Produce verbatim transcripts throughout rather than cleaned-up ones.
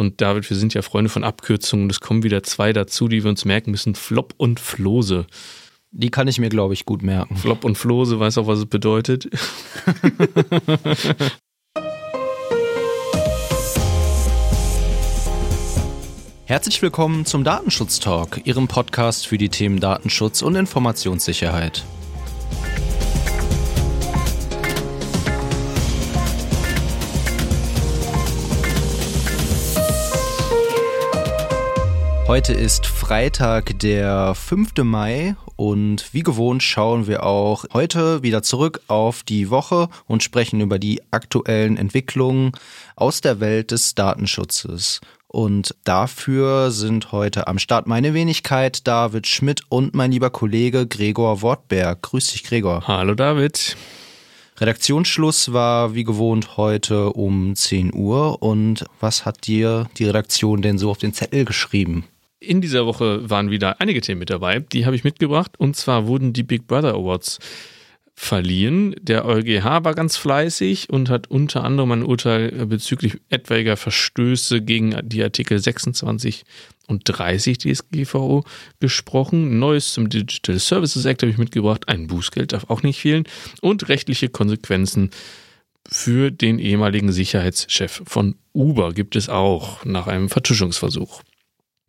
Und David, wir sind ja Freunde von Abkürzungen. Es kommen wieder zwei dazu, die wir uns merken müssen. Flop und Flose. Die kann ich mir, glaube ich, gut merken. Flop und Flose, weiß auch, was es bedeutet. Herzlich willkommen zum Datenschutz-Talk, Ihrem Podcast für die Themen Datenschutz und Informationssicherheit. Heute ist Freitag, der fünfte Mai, und wie gewohnt schauen wir auch heute wieder zurück auf die Woche und sprechen über die aktuellen Entwicklungen aus der Welt des Datenschutzes. Und dafür sind heute am Start meine Wenigkeit, David Schmidt, und mein lieber Kollege Gregor Wortberg. Grüß dich, Gregor. Hallo, David. Redaktionsschluss war wie gewohnt heute um zehn Uhr, und was hat dir die Redaktion denn so auf den Zettel geschrieben? In dieser Woche waren wieder einige Themen mit dabei, die habe ich mitgebracht, und zwar wurden die Big Brother Awards verliehen. Der EuGH war ganz fleißig und hat unter anderem ein Urteil bezüglich etwaiger Verstöße gegen die Artikel sechsundzwanzig und dreißig D S G V O gesprochen. Neues zum Digital Services Act habe ich mitgebracht. Ein Bußgeld darf auch nicht fehlen. Und rechtliche Konsequenzen für den ehemaligen Sicherheitschef von Uber gibt es auch nach einem Vertuschungsversuch.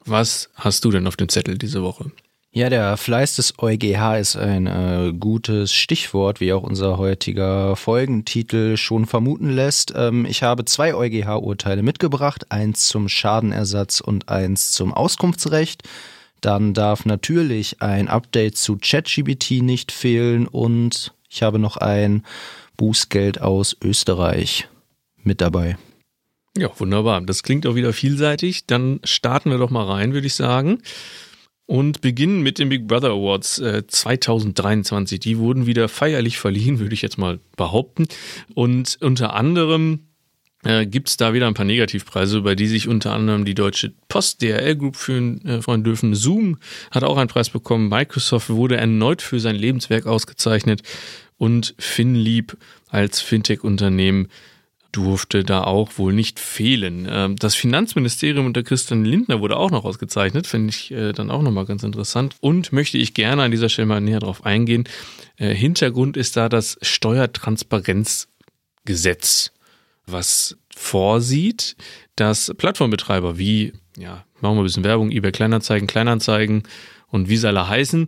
Was hast du denn auf dem Zettel diese Woche? Ja, der Fleiß des EuGH ist ein äh, gutes Stichwort, wie auch unser heutiger Folgentitel schon vermuten lässt. Ähm, ich habe zwei EuGH-Urteile mitgebracht, eins zum Schadenersatz und eins zum Auskunftsrecht. Dann darf natürlich ein Update zu ChatGPT nicht fehlen, und ich habe noch ein Bußgeld aus Österreich mit dabei. Ja, wunderbar. Das klingt auch wieder vielseitig. Dann starten wir doch mal rein, würde ich sagen. Und beginnen mit den Big Brother Awards äh, zwanzig dreiundzwanzig. Die wurden wieder feierlich verliehen, würde ich jetzt mal behaupten. Und unter anderem äh, gibt es da wieder ein paar Negativpreise, über die sich unter anderem die Deutsche Post, D H L Group führen, äh, freuen dürfen. Zoom hat auch einen Preis bekommen. Microsoft wurde erneut für sein Lebenswerk ausgezeichnet. Und FinLeap als Fintech-Unternehmen durfte da auch wohl nicht fehlen. Das Finanzministerium unter Christian Lindner wurde auch noch ausgezeichnet, finde ich dann auch nochmal ganz interessant. Und möchte ich gerne an dieser Stelle mal näher drauf eingehen. Hintergrund ist da das Steuertransparenzgesetz, was vorsieht, dass Plattformbetreiber wie, ja, machen wir ein bisschen Werbung, eBay, Kleinanzeigen, Kleinanzeigen und wie sie alle heißen,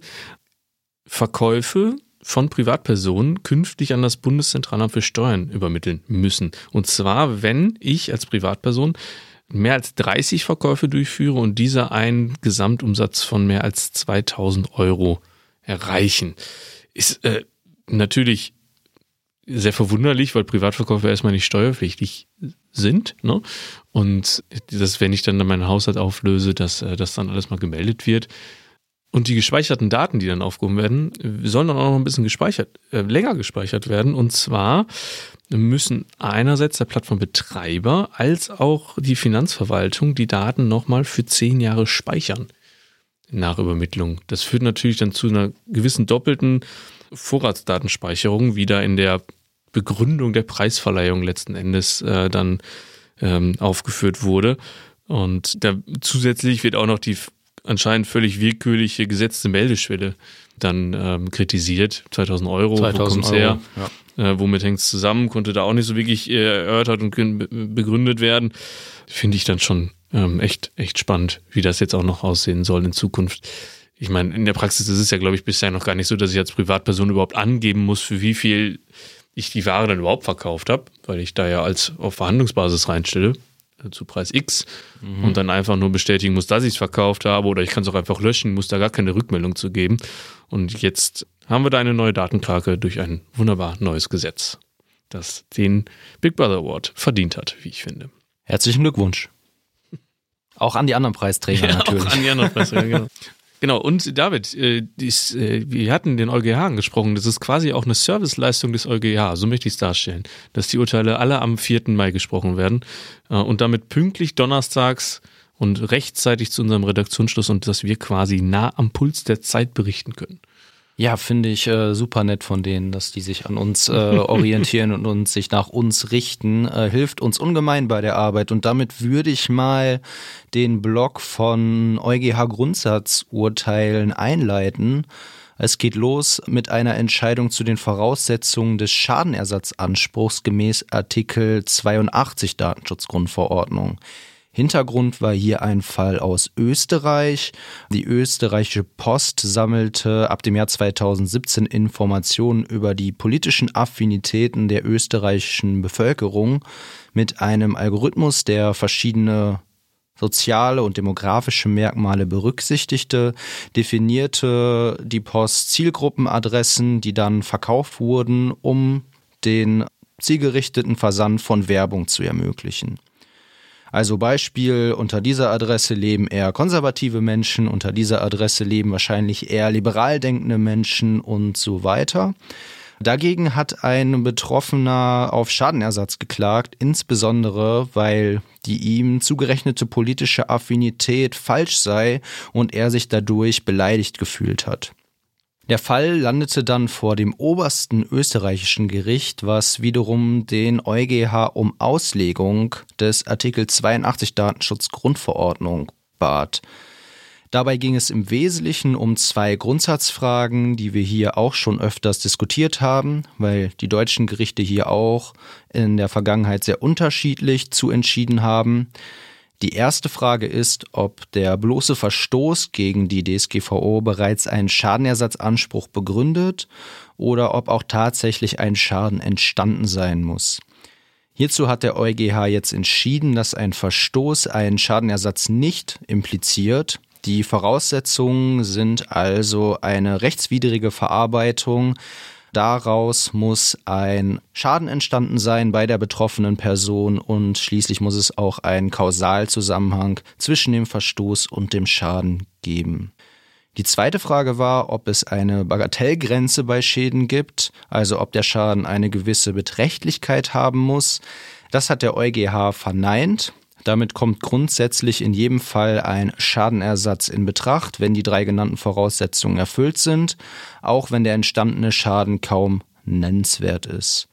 Verkäufe von Privatpersonen künftig an das Bundeszentralamt für Steuern übermitteln müssen. Und zwar, wenn ich als Privatperson mehr als dreißig Verkäufe durchführe und diese einen Gesamtumsatz von mehr als zweitausend Euro erreichen. Ist äh, natürlich sehr verwunderlich, weil Privatverkäufe erstmal nicht steuerpflichtig sind, ne? Und das, wenn ich dann meinen Haushalt auflöse, dass das dann alles mal gemeldet wird. Und die gespeicherten Daten, die dann aufgehoben werden, sollen dann auch noch ein bisschen gespeichert, äh, länger gespeichert werden. Und zwar müssen einerseits der Plattformbetreiber als auch die Finanzverwaltung die Daten nochmal für zehn Jahre speichern nach Übermittlung. Das führt natürlich dann zu einer gewissen doppelten Vorratsdatenspeicherung, wie da in der Begründung der Preisverleihung letzten Endes äh, dann ähm, aufgeführt wurde. Und da zusätzlich wird auch noch die anscheinend völlig willkürliche gesetzte Meldeschwelle dann ähm, kritisiert. zweitausend Euro, zweitausend wo kommt's her? Euro, ja. äh, womit hängt's zusammen? Konnte da auch nicht so wirklich äh, erörtert und begründet werden. Finde ich dann schon ähm, echt, echt spannend, wie das jetzt auch noch aussehen soll in Zukunft. Ich meine, in der Praxis ist es ja, glaube ich, bisher noch gar nicht so, dass ich als Privatperson überhaupt angeben muss, für wie viel ich die Ware dann überhaupt verkauft habe, weil ich da ja als auf Verhandlungsbasis reinstelle. Zu Preis X, mhm. und dann einfach nur bestätigen muss, dass ich es verkauft habe, oder ich kann es auch einfach löschen, muss da gar keine Rückmeldung zu geben. Und jetzt haben wir da eine neue Datenkrake durch ein wunderbar neues Gesetz, das den Big Brother Award verdient hat, wie ich finde. Herzlichen Glückwunsch. Auch an die anderen Preisträger, ja, natürlich. Auch an die anderen Preisträger, genau. Genau, und David, äh, dies, äh, wir hatten den EuGH angesprochen, das ist quasi auch eine Serviceleistung des EuGH, so möchte ich es darstellen, dass die Urteile alle am vierten Mai gesprochen werden äh, und damit pünktlich donnerstags und rechtzeitig zu unserem Redaktionsschluss, und dass wir quasi nah am Puls der Zeit berichten können. Ja, finde ich äh, super nett von denen, dass die sich an uns äh, orientieren und uns sich nach uns richten. Äh, hilft uns ungemein bei der Arbeit. Und damit würde ich mal den Blog von EuGH-Grundsatzurteilen einleiten. Es geht los mit einer Entscheidung zu den Voraussetzungen des Schadenersatzanspruchs gemäß Artikel zweiundachtzig Datenschutzgrundverordnung. Hintergrund war hier ein Fall aus Österreich. Die österreichische Post sammelte ab dem Jahr zweitausendsiebzehn Informationen über die politischen Affinitäten der österreichischen Bevölkerung mit einem Algorithmus, der verschiedene soziale und demografische Merkmale berücksichtigte, definierte die Post Zielgruppenadressen, die dann verkauft wurden, um den zielgerichteten Versand von Werbung zu ermöglichen. Also Beispiel, unter dieser Adresse leben eher konservative Menschen, unter dieser Adresse leben wahrscheinlich eher liberal denkende Menschen und so weiter. Dagegen hat ein Betroffener auf Schadenersatz geklagt, insbesondere weil die ihm zugerechnete politische Affinität falsch sei und er sich dadurch beleidigt gefühlt hat. Der Fall landete dann vor dem obersten österreichischen Gericht, was wiederum den EuGH um Auslegung des Artikel zweiundachtzig Datenschutzgrundverordnung bat. Dabei ging es im Wesentlichen um zwei Grundsatzfragen, die wir hier auch schon öfters diskutiert haben, weil die deutschen Gerichte hier auch in der Vergangenheit sehr unterschiedlich zu entschieden haben. Die erste Frage ist, ob der bloße Verstoß gegen die D S G V O bereits einen Schadenersatzanspruch begründet oder ob auch tatsächlich ein Schaden entstanden sein muss. Hierzu hat der EuGH jetzt entschieden, dass ein Verstoß einen Schadenersatz nicht impliziert. Die Voraussetzungen sind also eine rechtswidrige Verarbeitung. Daraus muss ein Schaden entstanden sein bei der betroffenen Person und schließlich muss es auch einen Kausalzusammenhang zwischen dem Verstoß und dem Schaden geben. Die zweite Frage war, ob es eine Bagatellgrenze bei Schäden gibt, also ob der Schaden eine gewisse Beträchtlichkeit haben muss. Das hat der EuGH verneint. Damit kommt grundsätzlich in jedem Fall ein Schadenersatz in Betracht, wenn die drei genannten Voraussetzungen erfüllt sind, auch wenn der entstandene Schaden kaum nennenswert ist.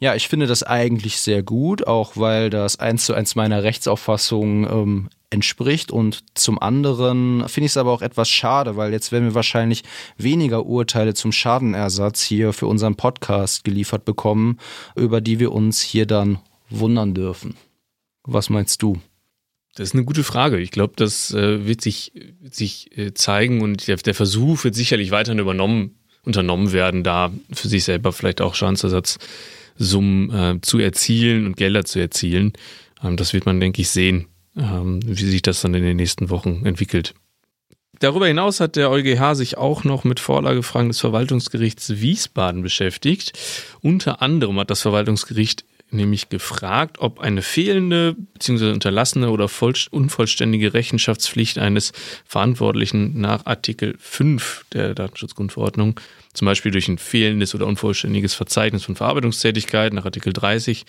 Ja, ich finde das eigentlich sehr gut, auch weil das eins zu eins meiner Rechtsauffassung ähm, entspricht und zum anderen finde ich es aber auch etwas schade, weil jetzt werden wir wahrscheinlich weniger Urteile zum Schadenersatz hier für unseren Podcast geliefert bekommen, über die wir uns hier dann wundern dürfen. Was meinst du? Das ist eine gute Frage. Ich glaube, das äh, wird sich, wird sich äh, zeigen und der, der Versuch wird sicherlich weiterhin übernommen, unternommen werden, da für sich selber vielleicht auch Schadensersatzsummen äh, zu erzielen und Gelder zu erzielen. Ähm, das wird man, denke ich, sehen, ähm, wie sich das dann in den nächsten Wochen entwickelt. Darüber hinaus hat der EuGH sich auch noch mit Vorlagefragen des Verwaltungsgerichts Wiesbaden beschäftigt. Unter anderem hat das Verwaltungsgericht nämlich gefragt, ob eine fehlende bzw. unterlassene oder unvollständige Rechenschaftspflicht eines Verantwortlichen nach Artikel fünf der Datenschutzgrundverordnung, zum Beispiel durch ein fehlendes oder unvollständiges Verzeichnis von Verarbeitungstätigkeit nach Artikel dreißig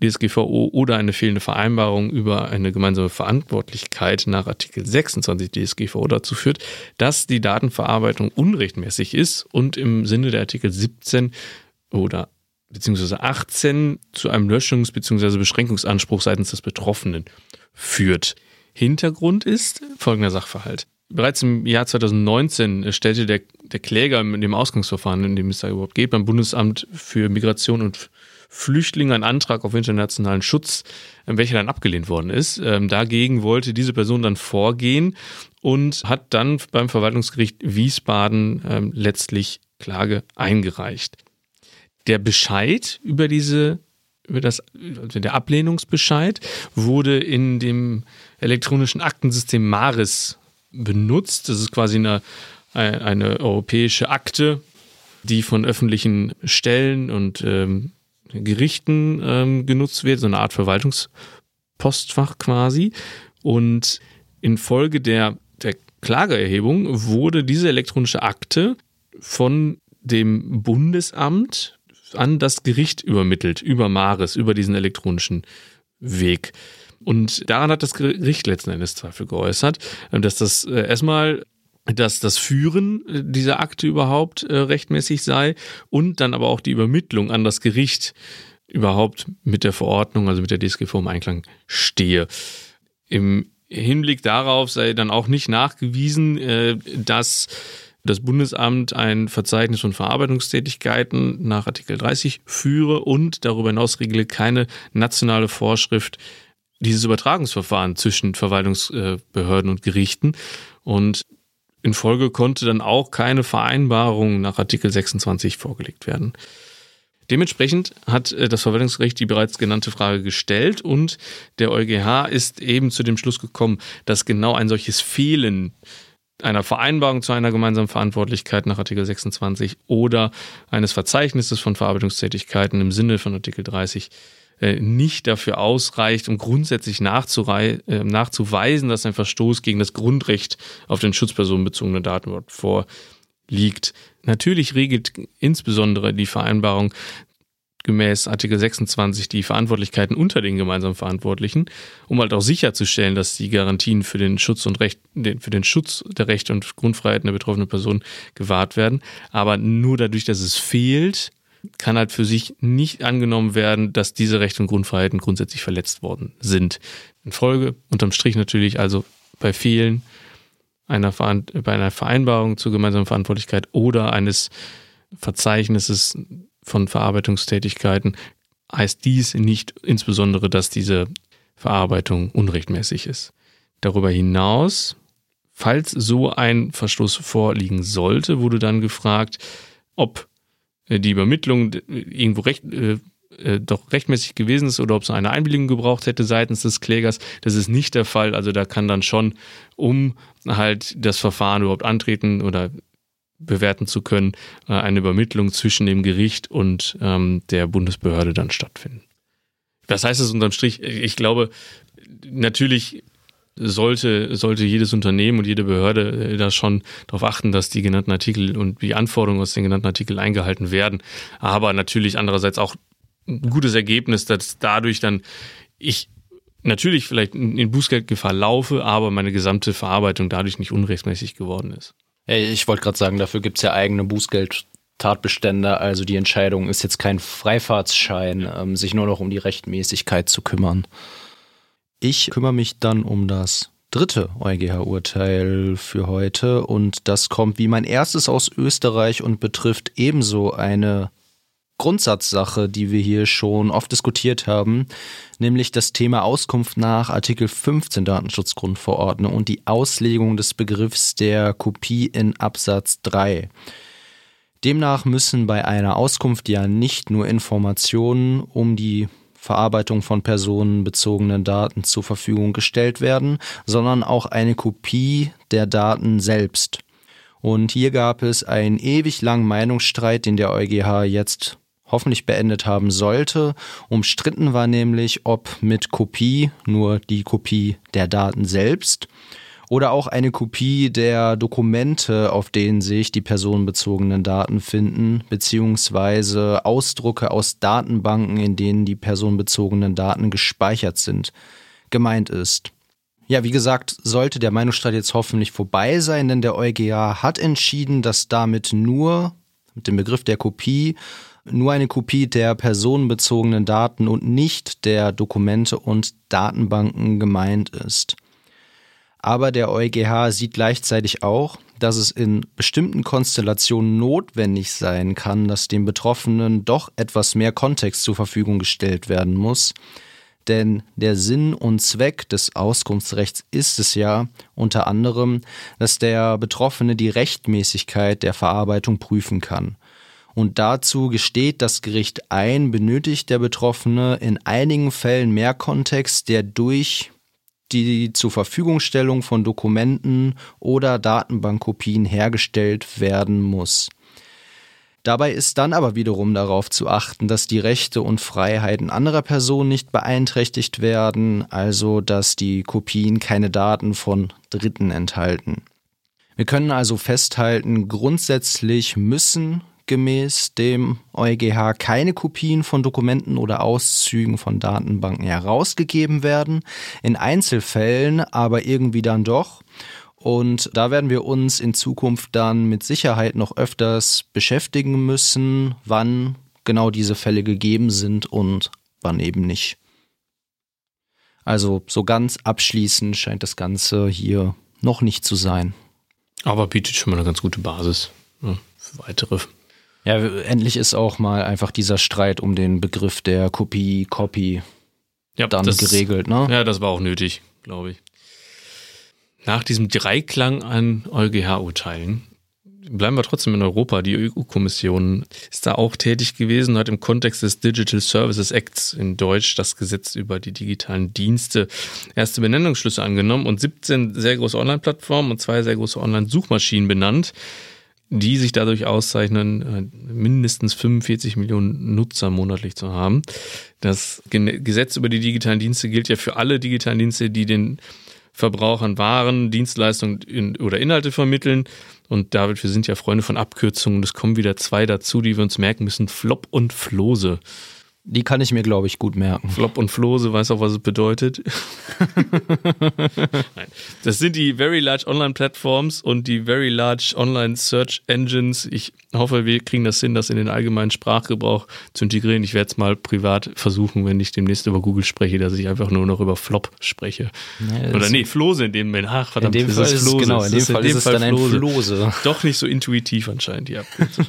D S G V O oder eine fehlende Vereinbarung über eine gemeinsame Verantwortlichkeit nach Artikel sechsundzwanzig D S G V O dazu führt, dass die Datenverarbeitung unrechtmäßig ist und im Sinne der Artikel siebzehn oder beziehungsweise achtzehn zu einem Löschungs- bzw. Beschränkungsanspruch seitens des Betroffenen führt. Hintergrund ist folgender Sachverhalt. Bereits im Jahr zweitausendneunzehn stellte der, der Kläger in dem Ausgangsverfahren, in dem es da überhaupt geht, beim Bundesamt für Migration und Flüchtlinge einen Antrag auf internationalen Schutz, welcher dann abgelehnt worden ist. Ähm, dagegen wollte diese Person dann vorgehen und hat dann beim Verwaltungsgericht Wiesbaden ähm, letztlich Klage eingereicht. Der Bescheid über diese, über das, der Ablehnungsbescheid wurde in dem elektronischen Aktensystem Mares benutzt. Das ist quasi eine, eine europäische Akte, die von öffentlichen Stellen und ähm, Gerichten ähm, genutzt wird, so eine Art Verwaltungspostfach quasi. Und infolge der, der Klageerhebung wurde diese elektronische Akte von dem Bundesamt an das Gericht übermittelt, über Mares, über diesen elektronischen Weg. Und daran hat das Gericht letzten Endes Zweifel geäußert, dass das erstmal dass das Führen dieser Akte überhaupt äh, rechtmäßig sei und dann aber auch die Übermittlung an das Gericht überhaupt mit der Verordnung, also mit der D S G V im Einklang stehe. Im Hinblick darauf sei dann auch nicht nachgewiesen, äh, dass das Bundesamt ein Verzeichnis von Verarbeitungstätigkeiten nach Artikel dreißig führe und darüber hinaus regle keine nationale Vorschrift dieses Übertragungsverfahren zwischen Verwaltungsbehörden und Gerichten. Und in Folge konnte dann auch keine Vereinbarung nach Artikel sechsundzwanzig vorgelegt werden. Dementsprechend hat das Verwaltungsgericht die bereits genannte Frage gestellt und der EuGH ist eben zu dem Schluss gekommen, dass genau ein solches Fehlen einer Vereinbarung zu einer gemeinsamen Verantwortlichkeit nach Artikel sechsundzwanzig oder eines Verzeichnisses von Verarbeitungstätigkeiten im Sinne von Artikel dreißig äh, nicht dafür ausreicht, um grundsätzlich nachzurei- äh, nachzuweisen, dass ein Verstoß gegen das Grundrecht auf den Schutz personenbezogener Daten vorliegt. Natürlich regelt insbesondere die Vereinbarung gemäß Artikel sechsundzwanzig die Verantwortlichkeiten unter den gemeinsamen Verantwortlichen, um halt auch sicherzustellen, dass die Garantien für den Schutz und Recht, für den Schutz der Rechte und Grundfreiheiten der betroffenen Person gewahrt werden. Aber nur dadurch, dass es fehlt, kann halt für sich nicht angenommen werden, dass diese Rechte und Grundfreiheiten grundsätzlich verletzt worden sind. In Folge, unterm Strich natürlich, also bei Fehlen einer Veran- bei einer Vereinbarung zur gemeinsamen Verantwortlichkeit oder eines Verzeichnisses von Verarbeitungstätigkeiten heißt dies nicht insbesondere, dass diese Verarbeitung unrechtmäßig ist. Darüber hinaus, falls so ein Verstoß vorliegen sollte, wurde dann gefragt, ob die Übermittlung irgendwo recht, äh, äh, doch rechtmäßig gewesen ist oder ob es eine Einwilligung gebraucht hätte seitens des Klägers. Das ist nicht der Fall. Also da kann dann schon, um halt das Verfahren überhaupt antreten oder bewerten zu können, eine Übermittlung zwischen dem Gericht und ähm, der Bundesbehörde dann stattfinden. Was heißt das unterm Strich? Ich glaube, natürlich sollte, sollte jedes Unternehmen und jede Behörde da schon darauf achten, dass die genannten Artikel und die Anforderungen aus den genannten Artikeln eingehalten werden. Aber natürlich andererseits auch ein gutes Ergebnis, dass dadurch dann ich natürlich vielleicht in Bußgeldgefahr laufe, aber meine gesamte Verarbeitung dadurch nicht unrechtmäßig geworden ist. Ich wollte gerade sagen, dafür gibt es ja eigene Bußgeldtatbestände. Also die Entscheidung ist jetzt kein Freifahrtsschein, ähm, sich nur noch um die Rechtmäßigkeit zu kümmern. Ich kümmere mich dann um das dritte EuGH-Urteil für heute. Und das kommt wie mein erstes aus Österreich und betrifft ebenso eine Grundsatzsache, die wir hier schon oft diskutiert haben, nämlich das Thema Auskunft nach Artikel fünfzehn Datenschutzgrundverordnung und die Auslegung des Begriffs der Kopie in Absatz drei. Demnach müssen bei einer Auskunft ja nicht nur Informationen um die Verarbeitung von personenbezogenen Daten zur Verfügung gestellt werden, sondern auch eine Kopie der Daten selbst. Und hier gab es einen ewig langen Meinungsstreit, den der EuGH jetzt hoffentlich beendet haben sollte. Umstritten war nämlich, ob mit Kopie nur die Kopie der Daten selbst oder auch eine Kopie der Dokumente, auf denen sich die personenbezogenen Daten finden, beziehungsweise Ausdrucke aus Datenbanken, in denen die personenbezogenen Daten gespeichert sind, gemeint ist. Ja, wie gesagt, sollte der Meinungsstreit jetzt hoffentlich vorbei sein, denn der EuGH hat entschieden, dass damit nur, mit dem Begriff der Kopie, nur eine Kopie der personenbezogenen Daten und nicht der Dokumente und Datenbanken gemeint ist. Aber der EuGH sieht gleichzeitig auch, dass es in bestimmten Konstellationen notwendig sein kann, dass dem Betroffenen doch etwas mehr Kontext zur Verfügung gestellt werden muss. Denn der Sinn und Zweck des Auskunftsrechts ist es ja unter anderem, dass der Betroffene die Rechtmäßigkeit der Verarbeitung prüfen kann. Und dazu gesteht das Gericht ein, benötigt der Betroffene in einigen Fällen mehr Kontext, der durch die zur Verfügungstellung von Dokumenten oder Datenbankkopien hergestellt werden muss. Dabei ist dann aber wiederum darauf zu achten, dass die Rechte und Freiheiten anderer Personen nicht beeinträchtigt werden, also dass die Kopien keine Daten von Dritten enthalten. Wir können also festhalten, grundsätzlich müssen gemäß dem EuGH keine Kopien von Dokumenten oder Auszügen von Datenbanken herausgegeben werden, in Einzelfällen aber irgendwie dann doch. Und da werden wir uns in Zukunft dann mit Sicherheit noch öfters beschäftigen müssen, wann genau diese Fälle gegeben sind und wann eben nicht. Also so ganz abschließend scheint das Ganze hier noch nicht zu sein. Aber bietet schon mal eine ganz gute Basis, ne, für weitere. Ja, endlich ist auch mal einfach dieser Streit um den Begriff der Kopie, Copy ja, dann das, geregelt, ne? Ja, das war auch nötig, glaube ich. Nach diesem Dreiklang an EuGH-Urteilen bleiben wir trotzdem in Europa. Die E U-Kommission ist da auch tätig gewesen, hat im Kontext des Digital Services Acts, in Deutsch das Gesetz über die digitalen Dienste, erste Benennungsschlüsse angenommen und siebzehn sehr große Online-Plattformen und zwei sehr große Online-Suchmaschinen benannt, die sich dadurch auszeichnen, mindestens fünfundvierzig Millionen Nutzer monatlich zu haben. Das Gesetz über die digitalen Dienste gilt ja für alle digitalen Dienste, die den Verbrauchern Waren, Dienstleistungen oder Inhalte vermitteln. Und David, wir sind ja Freunde von Abkürzungen. Es kommen wieder zwei dazu, die wir uns merken müssen. Flop und Flose. Die kann ich mir, glaube ich, gut merken. Flop und Flose, weißt auch, was es bedeutet? Nein. Das sind die Very Large Online Platforms und die Very Large Online Search Engines. Ich hoffe, wir kriegen das hin, das in den allgemeinen Sprachgebrauch zu integrieren. Ich werde es mal privat versuchen, wenn ich demnächst über Google spreche, dass ich einfach nur noch über Flop spreche. Ja, Oder nee, Flose in dem Moment. Ach, verdammt, in dem Fall ist es Flose. Genau, in dem Fall ist es dann ein Flose. Doch nicht so intuitiv anscheinend, die Abkürzung.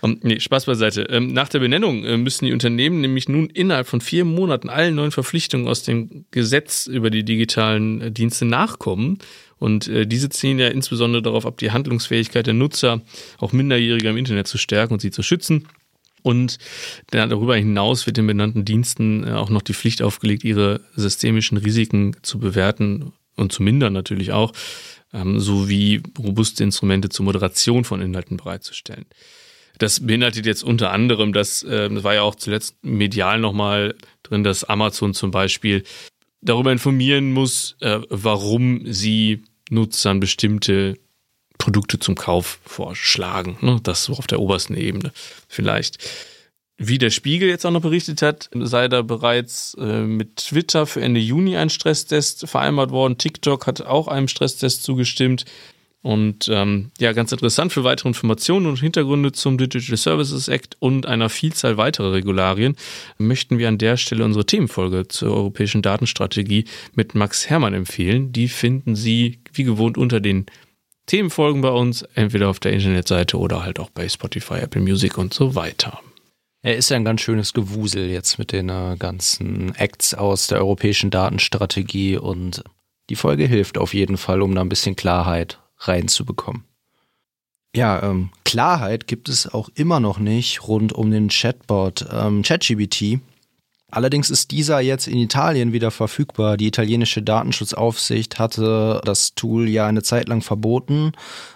Um, nee, Spaß beiseite. Ähm, nach der Benennung äh, müssen die Unternehmen nämlich nun innerhalb von vier Monaten allen neuen Verpflichtungen aus dem Gesetz über die digitalen äh, Dienste nachkommen. Und äh, diese zielen ja insbesondere darauf ab, die Handlungsfähigkeit der Nutzer, auch Minderjähriger im Internet zu stärken und sie zu schützen. Und darüber hinaus wird den benannten Diensten äh, auch noch die Pflicht aufgelegt, ihre systemischen Risiken zu bewerten und zu mindern natürlich auch, ähm, sowie robuste Instrumente zur Moderation von Inhalten bereitzustellen. Das beinhaltet jetzt unter anderem, dass, äh, das war ja auch zuletzt medial nochmal drin, dass Amazon zum Beispiel darüber informieren muss, äh, warum sie Nutzern bestimmte Produkte zum Kauf vorschlagen. Ne? Das so auf der obersten Ebene vielleicht. Wie der Spiegel jetzt auch noch berichtet hat, sei da bereits äh, mit Twitter für Ende Juni ein Stresstest vereinbart worden. TikTok hat auch einem Stresstest zugestimmt. Und ähm, ja, ganz interessant für weitere Informationen und Hintergründe zum Digital Services Act und einer Vielzahl weiterer Regularien möchten wir an der Stelle unsere Themenfolge zur europäischen Datenstrategie mit Max Herrmann empfehlen. Die finden Sie wie gewohnt unter den Themenfolgen bei uns, entweder auf der Internetseite oder halt auch bei Spotify, Apple Music und so weiter. Er ist ja ein ganz schönes Gewusel jetzt mit den äh, ganzen Acts aus der europäischen Datenstrategie und die Folge hilft auf jeden Fall, um da ein bisschen Klarheit reinzubekommen. Ja, ähm, Klarheit gibt es auch immer noch nicht rund um den Chatbot ähm, ChatGPT. Allerdings ist dieser jetzt in Italien wieder verfügbar. Die italienische Datenschutzaufsicht hatte das Tool ja eine Zeit lang verboten.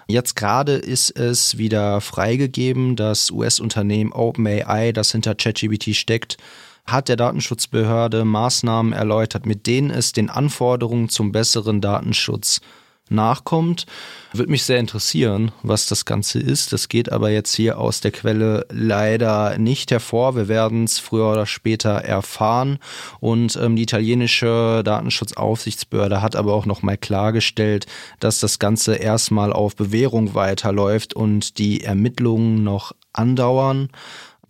Jetzt gerade ist es wieder freigegeben. Das U S-Unternehmen OpenAI, das hinter ChatGPT steckt, hat der Datenschutzbehörde Maßnahmen erläutert, mit denen es den Anforderungen zum besseren Datenschutz nachkommt. Würde mich sehr interessieren, was das Ganze ist. Das geht aber jetzt hier aus der Quelle leider nicht hervor. Wir werden es früher oder später erfahren. Und ähm, die italienische Datenschutzaufsichtsbehörde hat aber auch nochmal klargestellt, dass das Ganze erstmal auf Bewährung weiterläuft und die Ermittlungen noch andauern.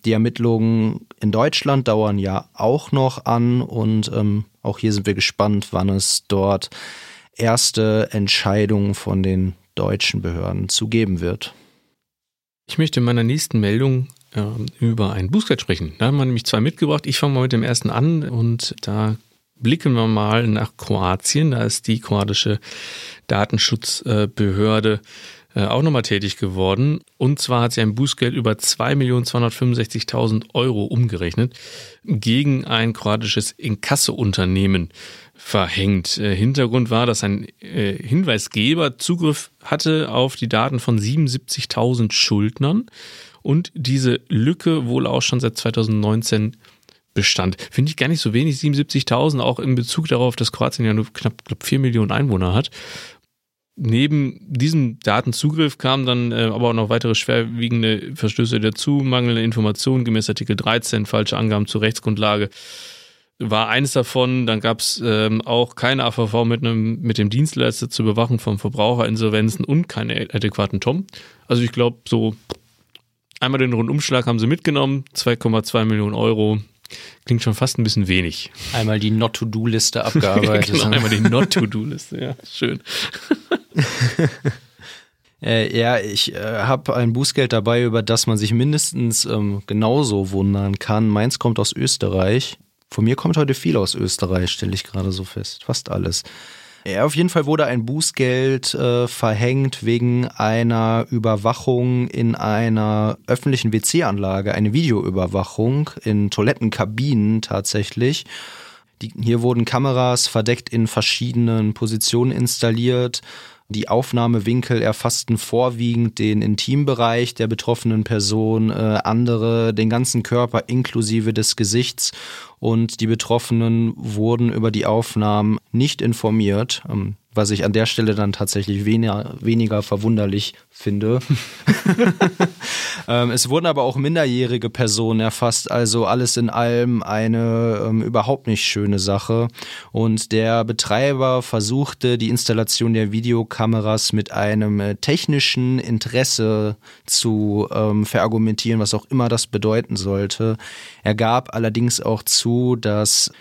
Die Ermittlungen in Deutschland dauern ja auch noch an und ähm, auch hier sind wir gespannt, wann es dort erste Entscheidung von den deutschen Behörden zu geben wird. Ich möchte in meiner nächsten Meldung äh, über ein Bußgeld sprechen. Da haben wir nämlich zwei mitgebracht. Ich fange mal mit dem ersten an und da blicken wir mal nach Kroatien. Da ist die kroatische Datenschutzbehörde äh, auch nochmal tätig geworden. Und zwar hat sie ein Bußgeld über zwei Millionen zweihundertfünfundsechzigtausend Euro umgerechnet gegen ein kroatisches Inkasso-Unternehmen verhängt. Hintergrund war, dass ein äh, Hinweisgeber Zugriff hatte auf die Daten von siebenundsiebzigtausend Schuldnern und diese Lücke wohl auch schon seit zweitausendneunzehn bestand. Finde ich gar nicht so wenig, siebenundsiebzigtausend, auch in Bezug darauf, dass Kroatien ja nur knapp, knapp vier Millionen Einwohner hat. Neben diesem Datenzugriff kamen dann äh, aber auch noch weitere schwerwiegende Verstöße dazu, mangelnde Informationen gemäß Artikel dreizehn, falsche Angaben zur Rechtsgrundlage, war eines davon. Dann gab es ähm, auch keine A V V mit einem mit dem Dienstleister zur Überwachung von Verbraucherinsolvenzen und keine adäquaten T O M. Also ich glaube, so einmal den Rundumschlag haben sie mitgenommen, zwei Komma zwei Millionen Euro. Klingt schon fast ein bisschen wenig. Einmal die Not-to-Do-Liste abgearbeitet. Genau, einmal die Not-to-Do-Liste, ja, schön. Äh, ja, ich äh, habe ein Bußgeld dabei, über das man sich mindestens ähm, genauso wundern kann. Meins kommt aus Österreich. Von mir kommt heute viel aus Österreich, stelle ich gerade so fest. Fast alles. Ja, auf jeden Fall wurde ein Bußgeld äh, verhängt wegen einer Überwachung in einer öffentlichen W C-Anlage. Eine Videoüberwachung in Toilettenkabinen tatsächlich. Die, hier wurden Kameras verdeckt in verschiedenen Positionen installiert. Die Aufnahmewinkel erfassten vorwiegend den Intimbereich der betroffenen Person, äh, andere den ganzen Körper inklusive des Gesichts, und die Betroffenen wurden über die Aufnahmen nicht informiert, ähm, was ich an der Stelle dann tatsächlich weniger, weniger verwunderlich finde. ähm, es wurden aber auch minderjährige Personen erfasst, also alles in allem eine ähm, überhaupt nicht schöne Sache. Und der Betreiber versuchte, die Installation der Videokameras mit einem äh, technischen Interesse zu ähm, verargumentieren, was auch immer das bedeuten sollte. Er gab allerdings auch zu, dass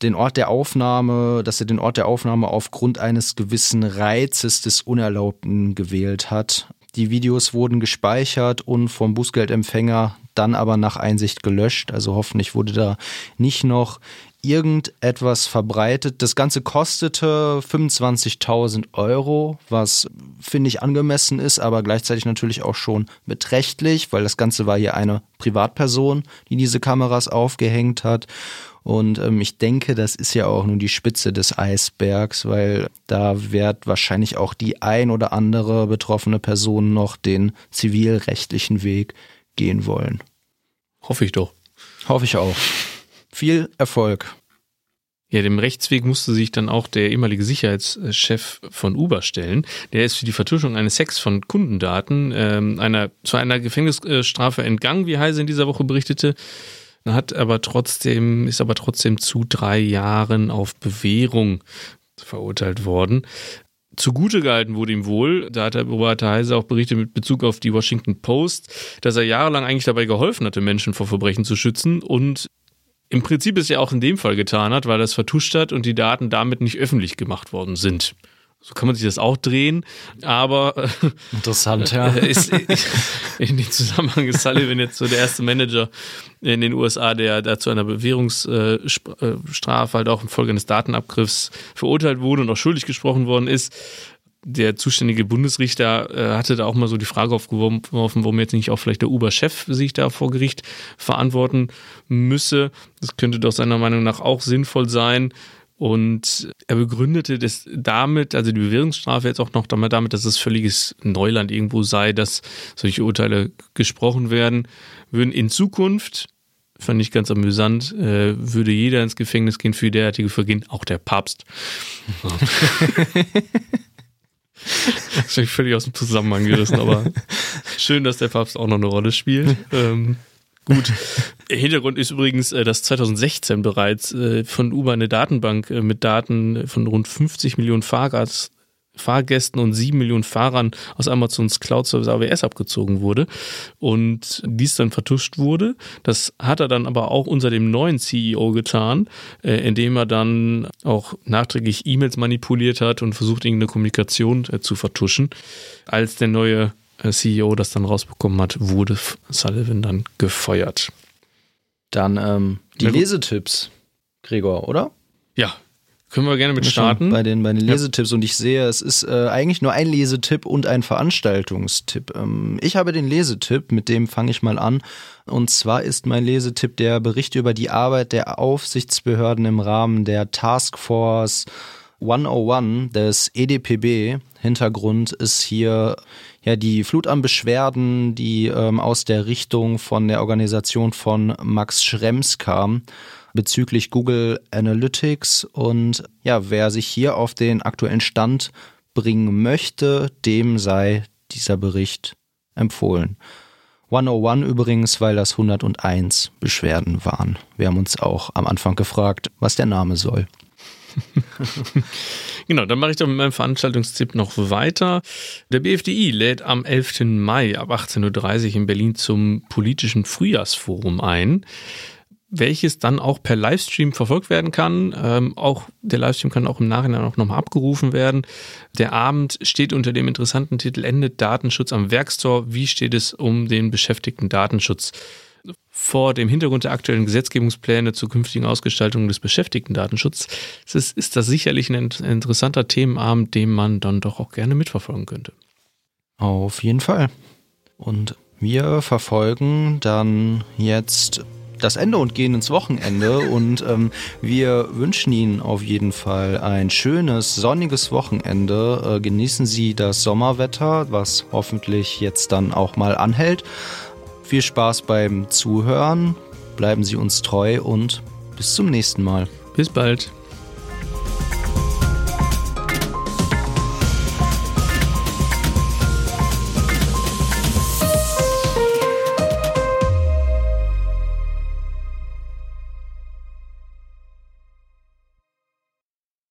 den Ort der Aufnahme, dass er den Ort der Aufnahme aufgrund eines gewissen Reizes des Unerlaubten gewählt hat. Die Videos wurden gespeichert und vom Bußgeldempfänger dann aber nach Einsicht gelöscht. Also hoffentlich wurde da nicht noch irgendetwas verbreitet. Das Ganze kostete fünfundzwanzigtausend Euro, was, finde ich, angemessen ist, aber gleichzeitig natürlich auch schon beträchtlich, weil das Ganze war hier eine Privatperson, die diese Kameras aufgehängt hat. Und ähm, ich denke, das ist ja auch nur die Spitze des Eisbergs, weil da wird wahrscheinlich auch die ein oder andere betroffene Person noch den zivilrechtlichen Weg gehen wollen. Hoffe ich doch. Hoffe ich auch. Viel Erfolg. Ja, dem Rechtsweg musste sich dann auch der ehemalige Sicherheitschef von Uber stellen. Der ist für die Vertuschung eines Hacks von Kundendaten äh, einer, zu einer Gefängnisstrafe entgangen, wie Heise in dieser Woche berichtete. Hat aber trotzdem, ist aber trotzdem zu drei Jahren auf Bewährung verurteilt worden. Zugute gehalten wurde ihm wohl, da hat der Beobachter Heise auch berichtet mit Bezug auf die Washington Post, dass er jahrelang eigentlich dabei geholfen hatte, Menschen vor Verbrechen zu schützen und im Prinzip es ja auch in dem Fall getan hat, weil er es vertuscht hat und die Daten damit nicht öffentlich gemacht worden sind. So kann man sich das auch drehen, aber interessant, ja. Ist, in dem Zusammenhang ist Sullivan jetzt so der erste Manager in den U S A, der da zu einer Bewährungsstrafe halt auch infolge eines Datenabgriffs verurteilt wurde und auch schuldig gesprochen worden ist. Der zuständige Bundesrichter hatte da auch mal so die Frage aufgeworfen, warum jetzt nicht auch vielleicht der Uber-Chef sich da vor Gericht verantworten müsse. Das könnte doch seiner Meinung nach auch sinnvoll sein. Und er begründete das damit, also die Bewährungsstrafe jetzt auch noch damit, dass es völliges Neuland irgendwo sei, dass solche Urteile gesprochen werden. Würden in Zukunft, fand ich ganz amüsant, würde jeder ins Gefängnis gehen für derartige Vergehen, auch der Papst. Das ist völlig aus dem Zusammenhang gerissen, aber schön, dass der Papst auch noch eine Rolle spielt. Ähm, Gut, Hintergrund ist übrigens, dass zweitausendsechzehn bereits von Uber eine Datenbank mit Daten von rund fünfzig Millionen Fahrgast, Fahrgästen und sieben Millionen Fahrern aus Amazons Cloud-Service A W S abgezogen wurde und dies dann vertuscht wurde. Das hat er dann aber auch unter dem neuen C E O getan, indem er dann auch nachträglich E-Mails manipuliert hat und versucht, irgendeine Kommunikation zu vertuschen. Als der neue C E O das dann rausbekommen hat, wurde Sullivan dann gefeuert. Dann ähm, die Lesetipps, Gregor, oder? Ja, können wir gerne mit starten. Bei den, bei den Lesetipps, und ich sehe, es ist äh, eigentlich nur ein Lesetipp und ein Veranstaltungstipp. Ähm, ich habe den Lesetipp, mit dem fange ich mal an. Und zwar ist mein Lesetipp der Bericht über die Arbeit der Aufsichtsbehörden im Rahmen der Taskforce hundertundeins des E D P B. Hintergrund ist hier ja die Flut an Beschwerden, die ähm, aus der Richtung von der Organisation von Max Schrems kam, bezüglich Google Analytics. Und ja, wer sich hier auf den aktuellen Stand bringen möchte, dem sei dieser Bericht empfohlen. hundertundeins übrigens, weil das hundertundeins Beschwerden waren. Wir haben uns auch am Anfang gefragt, was der Name soll. Genau, dann mache ich doch mit meinem Veranstaltungstipp noch weiter. Der B F D I lädt am elften Mai ab achtzehn Uhr dreißig in Berlin zum politischen Frühjahrsforum ein, welches dann auch per Livestream verfolgt werden kann. Ähm, auch der Livestream kann auch im Nachhinein auch nochmal abgerufen werden. Der Abend steht unter dem interessanten Titel "Endet Datenschutz am Werkstor? Wie steht es um den beschäftigten Datenschutz?" Vor dem Hintergrund der aktuellen Gesetzgebungspläne zur künftigen Ausgestaltung des Beschäftigtendatenschutzes ist, ist das sicherlich ein interessanter Themenabend, den man dann doch auch gerne mitverfolgen könnte. Auf jeden Fall. Und wir verfolgen dann jetzt das Ende und gehen ins Wochenende und ähm, wir wünschen Ihnen auf jeden Fall ein schönes, sonniges Wochenende. Äh, genießen Sie das Sommerwetter, was hoffentlich jetzt dann auch mal anhält. Viel Spaß beim Zuhören, bleiben Sie uns treu und bis zum nächsten Mal. Bis bald.